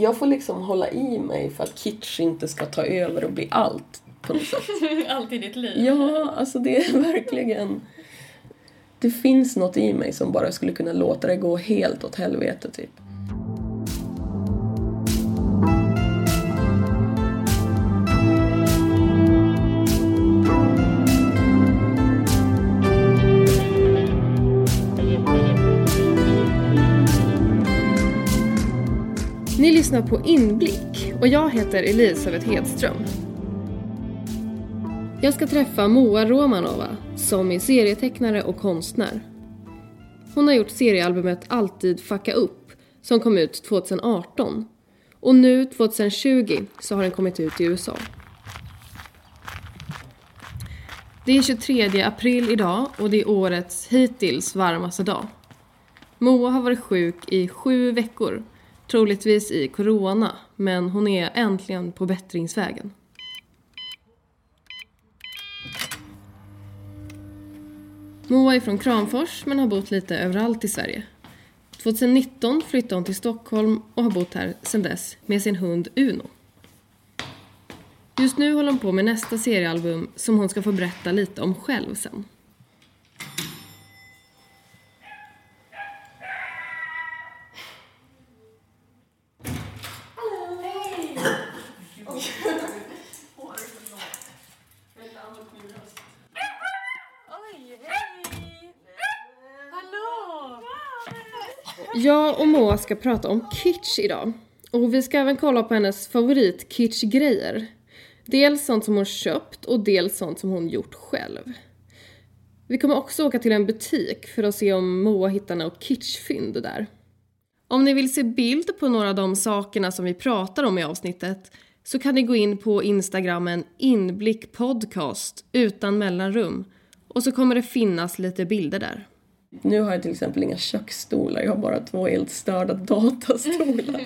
jag får liksom hålla i mig för att kitsch inte ska ta över och bli allt på något sätt. Allt i ditt liv. Ja, alltså det är verkligen... Det finns något i mig som bara skulle kunna låta det gå helt åt helvete typ. Ni lyssnar på Inblick och jag heter Elisabeth Hedström. Jag ska träffa Moa Romanova som är serietecknare och konstnär. Hon har gjort seriealbumet Alltid fucka upp som kom ut 2018. Och nu 2020 så har den kommit ut i USA. Det är 23 april idag och det är årets hittills varmaste dag. Moa har varit sjuk i 7 veckor. Troligtvis i corona, men hon är äntligen på bättringsvägen. Moa är från Kramfors men har bott lite överallt i Sverige. 2019 flyttade hon till Stockholm och har bott här sedan dess med sin hund Uno. Just nu håller hon på med nästa seriealbum som hon ska få berätta lite om själv sen. Jag och Moa ska prata om kitsch idag. Och vi ska även kolla på hennes favorit kitschgrejer. Dels sånt som hon köpt och dels sånt som hon gjort själv. Vi kommer också åka till en butik för att se om Moa hittar något kitschfynd där. Om ni vill se bild på några av de sakerna som vi pratar om i avsnittet så kan ni gå in på Instagrammen Inblick podcast utan mellanrum. Och så kommer det finnas lite bilder där. Nu har jag till exempel inga köksstolar. Jag har bara 2 helt störda datastolar.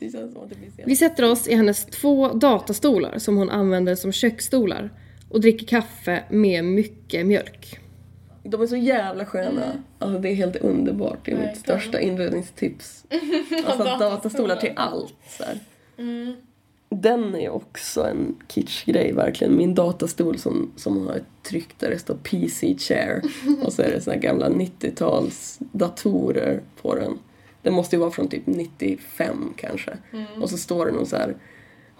Det känns som att det blir sent. Vi sätter oss i hennes 2 datastolar som hon använder som köksstolar. Och dricker kaffe med mycket mjölk. De är så jävla sköna. Alltså det är helt underbart. Det är mitt största inredningstips. Alltså datastolar till allt. Så här. Mm. Den är också en kitsch-grej verkligen. Min datastol som har ett tryck där det står PC chair. Och så är det såna gamla 90-tals datorer på den. Den måste ju vara från typ 95 kanske. Mm. Och så står det någon så här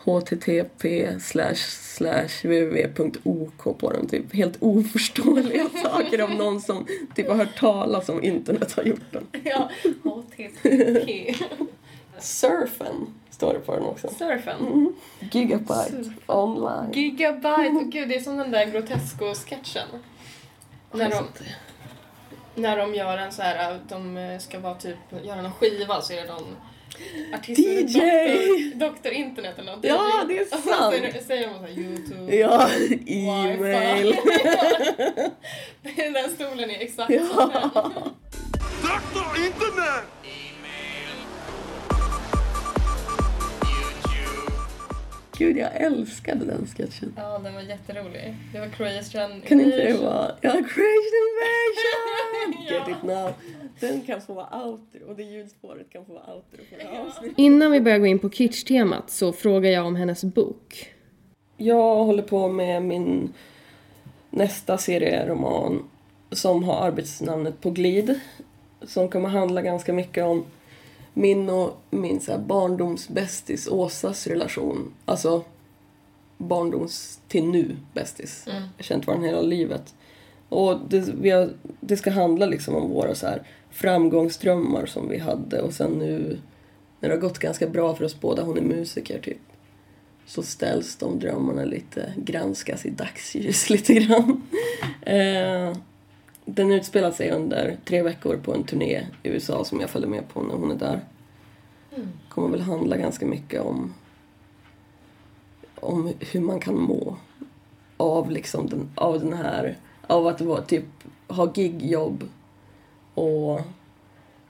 http//www.ok på den. Typ helt oförståeliga saker om någon som typ har hört talas om internet har gjort den. Ja, http. Surfen står det på den också. Surfen. Mm. Gigabyte surfen. Online. Gigabyte. Gud, det är som den där grotesko-sketchen. När de gör en så här, de ska vara typ göra en skiva så är det någon artist doktor internet eller något. Ja, det är sant. Och så säger de så här YouTube. Ja, e-mail. Den där stolen är exakt så här. Doktor internet. Gud, jag älskade den sketchen. Ja, den var jätterolig. Det var Croatian Invasion. Kan inte det vara? Ja, Croatian Invasion! Get it now. Den kan få vara outro. Och det ljudspåret kan få vara outro. Innan vi börjar gå in på kitsch-temat så frågar jag om hennes bok. Jag håller på med min nästa serieroman som har arbetsnamnet på Glid. Som kommer handla ganska mycket om min och min så här barndomsbästis Åsas relation. Alltså barndoms till nu bästis. Mm. Jag har känt varandra hela livet. Och det ska handla liksom om våra så här framgångsdrömmar som vi hade. Och sen nu när det har gått ganska bra för oss båda, hon är musiker typ. Så ställs de drömmarna lite, granskas i dagsljus lite grann. Den utspelar sig under 3 veckor på en turné i USA som jag följer med på när hon är där. Kommer väl handla ganska mycket om hur man kan må av liksom av att vara typ ha gigjobb och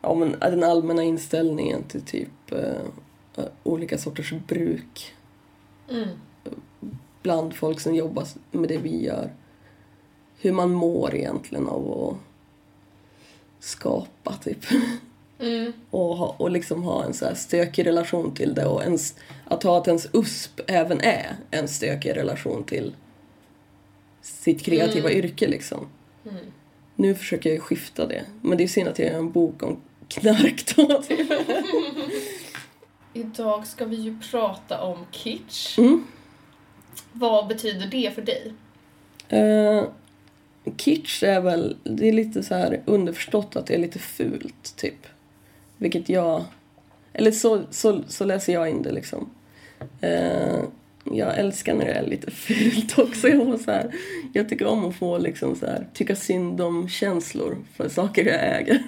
ja, men den allmänna inställningen till typ olika sorters bruk bland folk som jobbar med det vi gör. Hur man mår egentligen av att skapa, typ. och liksom ha en så här stökig relation till det, och ens, att ha att ens USP även är en stökig relation till sitt kreativa yrke liksom. Nu försöker jag skifta det, men det är synd att jag gör en bok om knark då. Idag ska vi ju prata om kitsch. Vad betyder det för dig? Kitsch är väl, det är lite så här underförstått att det är lite fult typ. Vilket jag, eller så läser jag in det liksom. Jag älskar när det är lite fult också. Jag tycker om att få liksom så här, tycka synd om känslor för saker jag äger.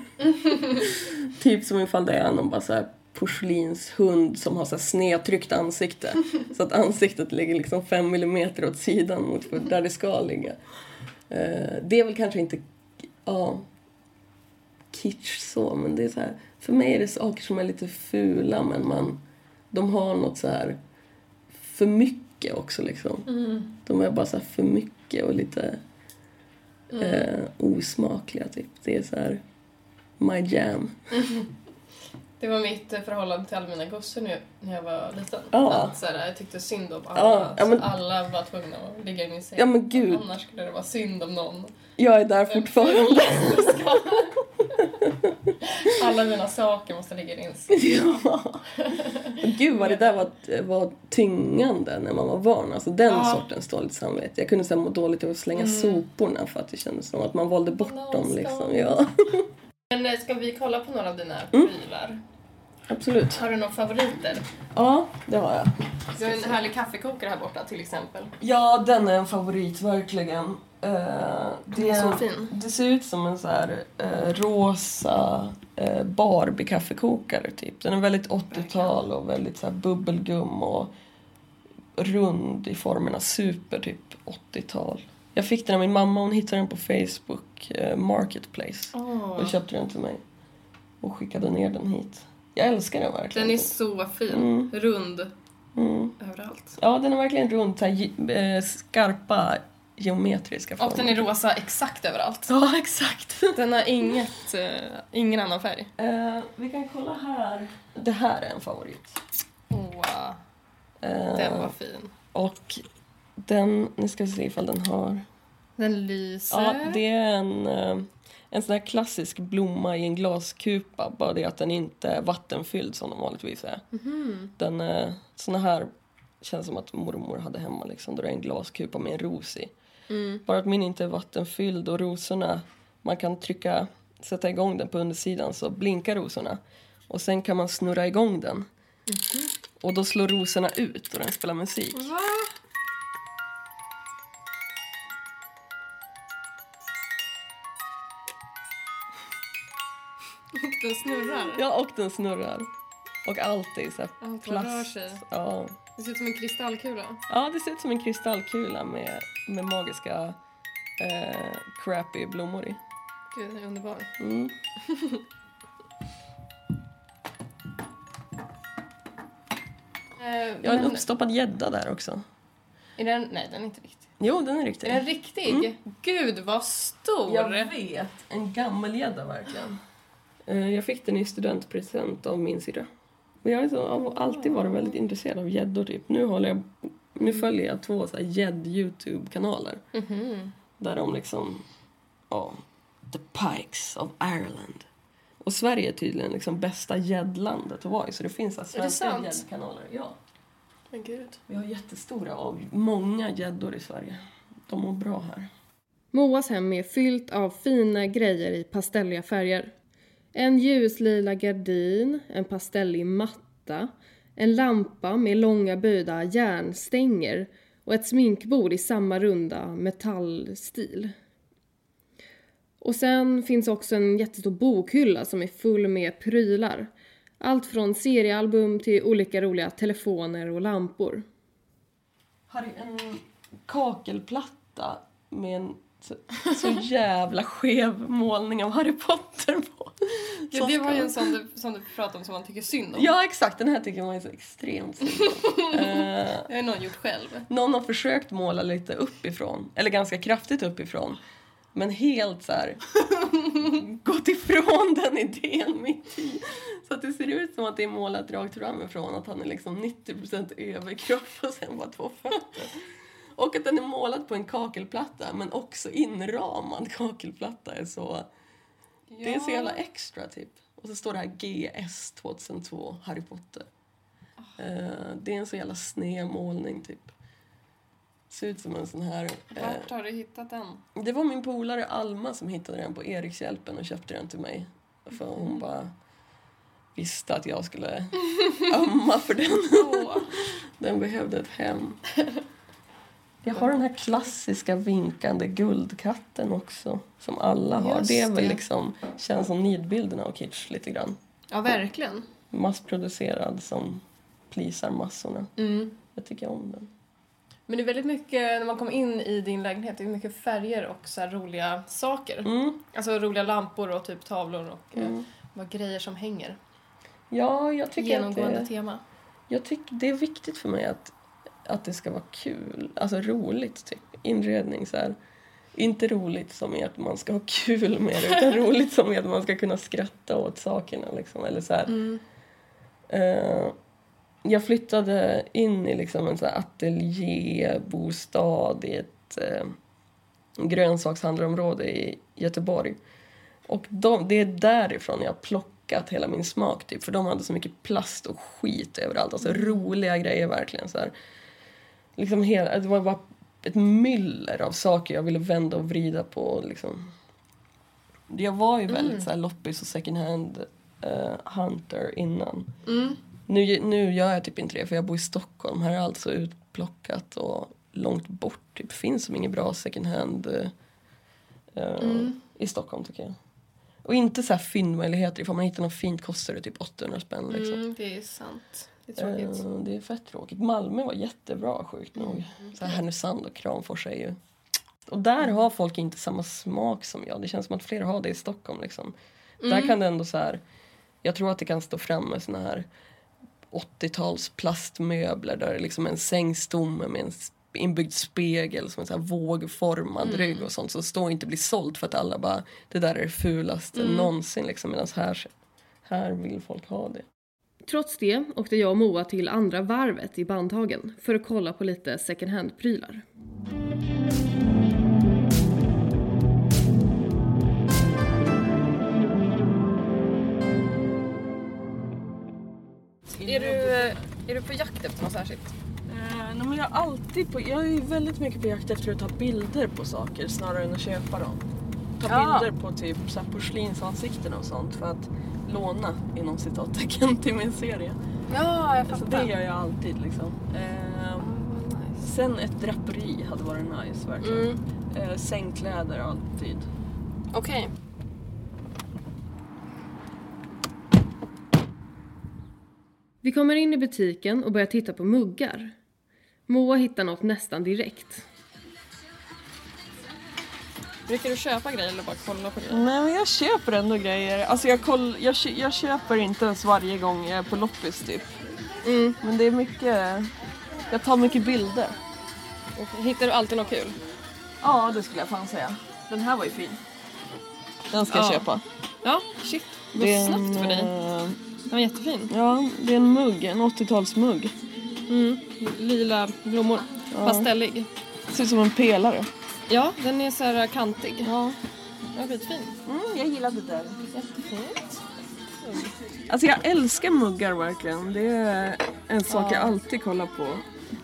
Typ som ifall det är någon bara så här porslinshund som har så här snedtryckt ansikte. Så att ansiktet ligger liksom 5 millimeter åt sidan mot där det ska ligga. Det är väl kanske inte kitsch så, men det är så här, för mig är det saker som är lite fula, men de har något så här för mycket också liksom. De är bara så här för mycket och lite osmakliga typ. Det är så här my jam. Det var mitt förhållande till alla mina gossar nu när jag var liten. Att så här, jag tyckte synd om alla. Alla var tvungna att ligga i min säng. Ja, men gud. Annars skulle det vara synd om någon. Jag är där fortfarande. Alla mina saker måste ligga i din säng. Ja. Gud vad det där var tyngande när man var barn. Alltså den sortens dåligt samvete. Jag kunde så här må dåligt av att slänga soporna, för att det kändes som att man valde bort dem liksom. Ja. Men ska vi kolla på några av dina prylar? Absolut. Har du några favoriter? Ja, det har jag. Du har en härlig kaffekokare här borta till exempel. Ja, den är en favorit verkligen. Det är så fin. Det ser ut som en så här rosa Barbie kaffekokare typ. Den är väldigt 80-tal och väldigt så här bubbelgum och rund i formerna, super typ 80-tal. Jag fick den av min mamma, hon hittade den på Facebook Marketplace. Och köpte den till mig. Och skickade ner den hit. Jag älskar den verkligen. Den är så fin. Rund. Överallt. Ja, den är verkligen rund. Så här, skarpa, geometriska former. Och den är rosa exakt överallt. Ja, exakt. Den har ingen annan färg. Vi kan kolla här. Det här är en favorit. Den var fin. Och... nu ska vi se ifall den har... Den lyser. Ja, det är en sån här klassisk blomma i en glaskupa. Bara det att den inte är vattenfylld som de vanligtvis är. Den sån här känns som att mormor hade hemma liksom. Då det är en glaskupa med en ros i. Bara att min inte är vattenfylld och rosorna... Man kan sätta igång den på undersidan så blinkar rosorna. Och sen kan man snurra igång den. Och då slår rosorna ut och den spelar musik. Den snurrar. Ja, och den snurrar. Och allt är så här plast. Rör sig. Ja. Det ser ut som en kristallkula. Ja, det ser ut som en kristallkula med magiska crappy blommor i. Gud, den är underbar. Jag har en uppstoppad gädda där också. Är den? Nej, den är inte riktig. Jo, den är riktig. Är den riktig? Gud, vad stor. Jag vet. En gammal gädda verkligen. Jag fick den i studentpresent av min sida. Men jag har alltid varit väldigt intresserad av gäddor typ. Nu följer jag 2 så här gädd-YouTube-kanaler. Där de liksom... The Pikes of Ireland. Och Sverige är tydligen liksom bästa gäddlandet att vara i. Så det finns så svenska gäddkanaler. Ja. Men gud. Vi har jättestora och många gäddor i Sverige. De mår bra här. Moas hem är fyllt av fina grejer i pastelliga färger. En ljuslila gardin, en pastellig matta, en lampa med långa böjda järnstänger och ett sminkbord i samma runda metallstil. Och sen finns också en jättestor bokhylla som är full med prylar. Allt från seriealbum till olika roliga telefoner och lampor. Här är en kakelplatta med en... Så jävla skev målning av Harry Potter på. Ja, det var ju en som du pratade om som man tycker synd om. Ja, exakt. Den här tycker man är så extremt synd om. Det har någon gjort själv. Någon har försökt måla lite uppifrån. Eller ganska kraftigt uppifrån. Men helt så här gått ifrån den idén mitt i. Så att det ser ut som att det är målat rakt framifrån. Att han är liksom 90% överkropp och sen bara 2 fötter. Och att den är målad på en kakelplatta. Men också inramad kakelplatta är så... Ja. Det är så jävla extra typ. Och så står det här GS 2002 Harry Potter. Oh. Det är en så jävla sned målning typ. Ser ut som en sån här... Vart har du hittat den? Det var min polare Alma som hittade den på Erics hjälpen och köpte den till mig. För hon bara visste att jag skulle ömma för den. Oh. Den behövde ett hem. Jag har den här klassiska vinkande guldkatten också. Som alla har. Just det är väl liksom, känns som nidbilderna av kitsch lite grann. Ja, verkligen. Massproducerad som plisar massorna. Mm. Jag tycker om den. Men det är väldigt mycket, när man kommer in i din lägenhet, det är mycket färger och så här roliga saker. Mm. Alltså roliga lampor och typ tavlor och vad grejer som hänger. Ja, jag tycker genomgående att det, tema. Jag tycker det är viktigt för mig att det ska vara kul. Alltså roligt typ. Inredning så här. Inte roligt som är att man ska ha kul med det, utan roligt som är att man ska kunna skratta åt sakerna liksom. Eller så här. Mm. Jag flyttade in i liksom en så här ateljébostad i ett grönsakshandlarområde i Göteborg. Och det är därifrån jag har plockat hela min smak typ. För de hade så mycket plast och skit överallt. Alltså roliga grejer verkligen så här. Liksom hela, det var bara ett myller av saker jag ville vända och vrida på liksom. Jag var ju väldigt så här loppis och second hand hunter innan. Mm. Nu gör jag typ inte det, för jag bor i Stockholm. Här är allt så utplockat och långt bort. Typ finns som ingen bra second hand i Stockholm tycker jag. Och inte så här fyndmöjligheter. Ifall man hittar något fint kostar det typ 800 spänn. Liksom. Det är sant. Det är tråkigt. Det är fett tråkigt. Malmö var jättebra, sjukt nog. Så här Härnösand och Kramfors är ju... Och där har folk inte samma smak som jag. Det känns som att fler har det i Stockholm liksom. Där kan det ändå så här... Jag tror att det kan stå fram med såna här... 80-tals plastmöbler där det liksom är en sängstomme med en inbyggd spegel som en så här vågformad rygg och sånt. Så står inte bli sålt för att alla bara, det där är det fulaste någonsin liksom. Medan här vill folk ha det. Trots det åkte jag och Moa till andra varvet i Bandhagen för att kolla på lite second hand-prylar. Är du på jakt efter något särskilt? Nej, men jag är väldigt mycket på jakt efter att ta bilder på saker snarare än att köpa dem. Bilder på typ så här porslinsansikten och sånt för att låna inom citattecken till min serie. Ja, jag fattar. Det gör jag alltid liksom. Nice. Sen ett draperi hade varit nice verkligen. Sängkläder alltid. Okej. Vi kommer in i butiken och börjar titta på muggar. Moa hittar något nästan direkt. Brukar du köpa grejer eller bara kolla på grejer? Nej, men jag köper ändå grejer. Alltså jag köper inte ens varje gång jag är på loppis typ. Men det är mycket... Jag tar mycket bilder. Och hittar du alltid något kul? Ja, det skulle jag fan säga. Den här var ju fin. Den ska jag köpa. Ja, shit. Vad snabbt för dig. Den var jättefin. Ja, det är en mugg. En 80-talsmugg. Lila blommor. Ja. Pastellig. Det ser ut som en pelare. Ja, den är så här kantig. Ja. Den är skitfin. Jag gillar det där. Jättefint. Alltså jag älskar muggar verkligen. Det är en sak jag alltid kollar på.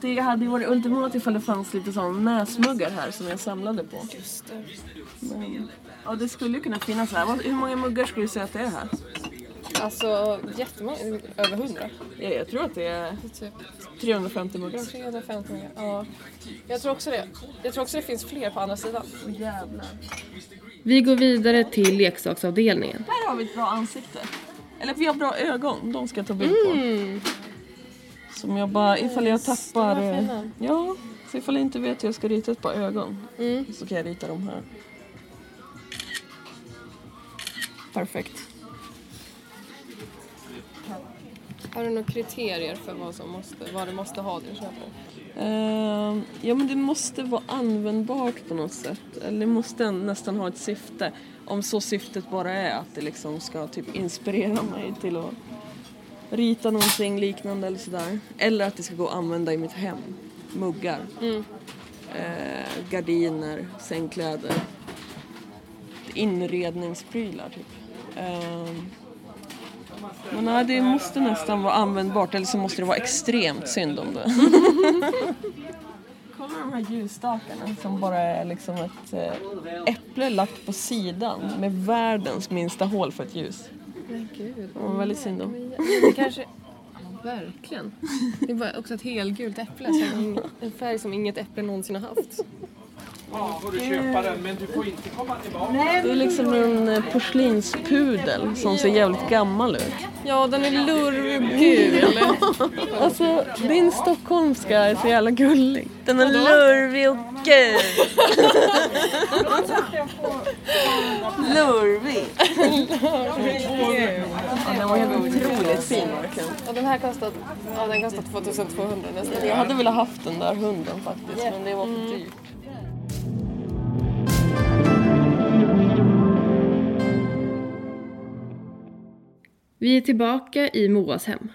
Det hade ju varit ultimat ifall det fanns lite sådana näsmuggar här som jag samlade på. Just det. Men, ja, det skulle ju kunna finnas här. Hur många muggar skulle du säga att det är här? Alltså jättemånga, över 100. Ja, jag tror att det är typ 350 muggar. 350 muggar, ja. Jag tror också det. Jag tror också det finns fler på andra sidan. Åh, jävlar. Vi går vidare till leksaksavdelningen. Här har vi ett bra ansikte. Eller vi har bra ögon, de ska jag ta bild på. Som jag bara, ifall jag tappar... Ja, så ifall jag inte vet hur jag ska rita ett par ögon. Så kan jag rita dem här. Perfekt. Har du några kriterier för vad du måste ha din köper? Ja, men det måste vara användbart på något sätt. Eller det måste nästan ha ett syfte. Om så syftet bara är att det liksom ska typ inspirera mig till att rita någonting liknande eller sådär. Eller att det ska gå att använda i mitt hem. Muggar. Mm. Gardiner, sängkläder. Inredningsprylar typ. Men nej, det måste nästan vara användbart. Eller så måste det vara extremt synd om det. Kommer de här ljusstakarna som bara är liksom ett äpple lagt på sidan med världens minsta hål för ett ljus. Men gud. Det var väldigt synd om. Det kanske... Verkligen. Det är bara också ett helgult äpple. En färg som inget äpple någonsin har haft. Ja, får du köpa den, men du får inte komma tillbaka. Det är liksom en porslinspudel som ser jävligt gammal ut. Ja, den är lurvig. Alltså, din stockholmska är så jävla gullig. Den är lurvig och gul. Lurvig. Den var helt otroligt fin. Och den här kostat 2200 nästan. Jag hade velat haft den där hunden faktiskt, men det var för dyrt. Vi är tillbaka i Moas hem.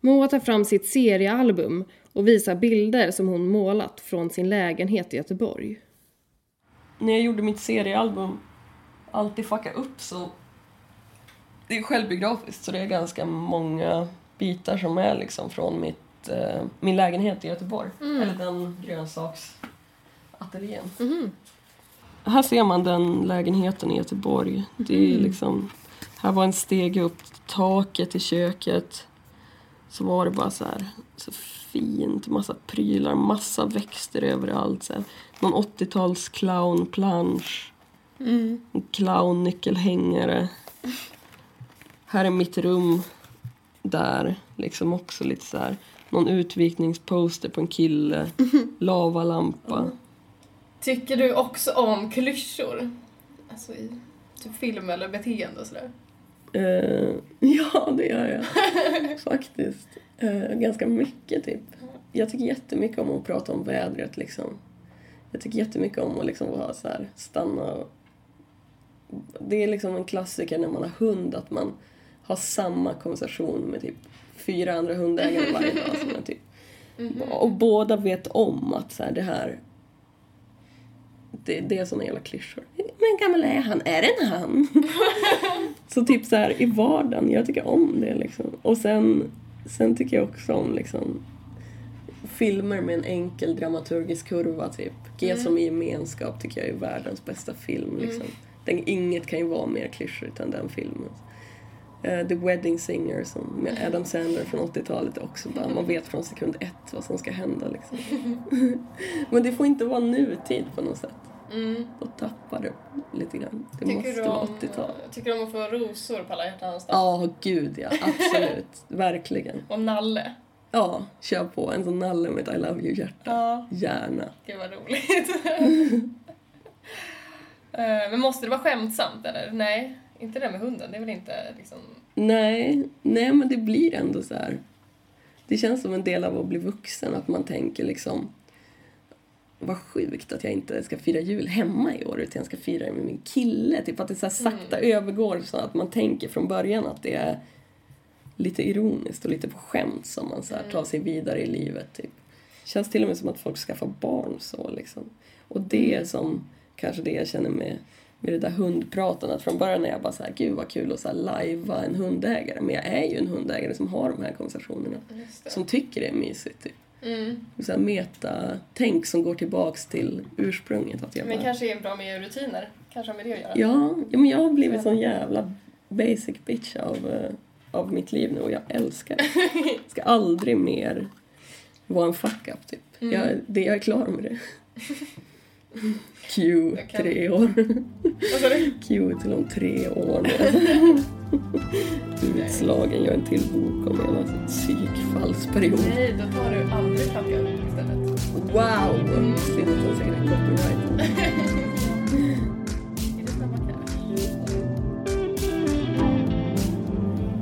Moa tar fram sitt seriealbum och visar bilder som hon målat från sin lägenhet i Göteborg. När jag gjorde mitt seriealbum Alltid fucka upp, så det är självbiografiskt, så det är ganska många bitar som är liksom från min lägenhet i Göteborg. Mm. Eller den grönsaksateljén. Mm. Här ser man den lägenheten i Göteborg. Det är liksom... Här var en steg upp till taket i köket. Så var det bara så här så fint. Massa prylar, massa växter överallt. Så här, någon 80-tals clownplansch. Mm. En clownnyckelhängare. Här är mitt rum. Där liksom också lite så här. Någon utvikningsposter på en kille. Lavalampa. Mm. Tycker du också om klyschor? Alltså i... typ film eller beteende och sådär? Ja, det gör jag. Faktiskt. Ganska mycket typ. Jag tycker jättemycket om att prata om vädret liksom. Jag tycker jättemycket om att liksom ha så här, stanna och... Det är liksom en klassiker när man har hund att man har samma konversation med typ 4 andra hundägare varje dag. Sådär, typ. Mm-hmm. Och båda vet om att så här, det här... Det är såna jävla klyschor. Men gammal är han? Är den han? Så typ så här i vardagen. Jag tycker om det liksom. Och sen tycker jag också om liksom filmer med en enkel dramaturgisk kurva typ. G som i gemenskap tycker jag är världens bästa film liksom. Inget kan ju vara mer klyschigt än den filmen. The Wedding Singer som med Adam Sandler från 80-talet också. Bara, man vet från sekund 1 vad som ska hända liksom. Men det får inte vara nutid på något sätt. Mm. Och tappar det lite grann. Det måste vara 80-tal. Tycker du om att få rosor på alla hjärtan någonstans? Ja, gud ja. Absolut. Verkligen. Och nalle. Ja, kör på. En sån nalle med ett I love you-hjärta. Ja. Gärna. Gud vad roligt. Men måste det vara skämtsamt eller? Nej. Inte det med hunden, det är väl inte liksom... Nej, men det blir ändå så här... Det känns som en del av att bli vuxen. Att man tänker liksom... Vad sjukt att jag inte ska fira jul hemma i år. Utan jag ska fira det med min kille. Typ att det så här sakta övergår. Så att man tänker från början att det är... Lite ironiskt och lite på skämt. Som man så här tar sig vidare i livet. Typ. Känns till och med som att folk skaffar barn så liksom. Och det är som... Kanske det jag känner med det där hundpraten, att från början är jag bara så här, gud vad kul att så här lajva en hundägare, men jag är ju en hundägare som har de här konversationerna som tycker det är mysigt typ. Så här meta-tänk som går tillbaks till ursprunget att jag men bara... kanske är bra med rutiner, kanske har med det att göra. Ja, men jag har blivit sån jävla basic bitch av mitt liv nu och jag älskar det. Jag ska aldrig mer vara en fuck up typ. Jag är klar med det. Q 3 år. Q till om 3 år. Utslagen gör en till bok om hela psykfallsperiod. Nej, då tar du aldrig framgång istället. Wow! Det är säkert en copyright.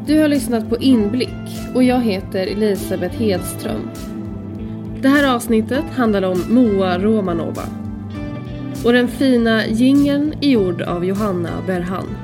Du har lyssnat på Inblick, och jag heter Elisabeth Hedström. Det här avsnittet handlar om Moa Romanova. Och den fina jingeln är gjord av Johanna Berhant.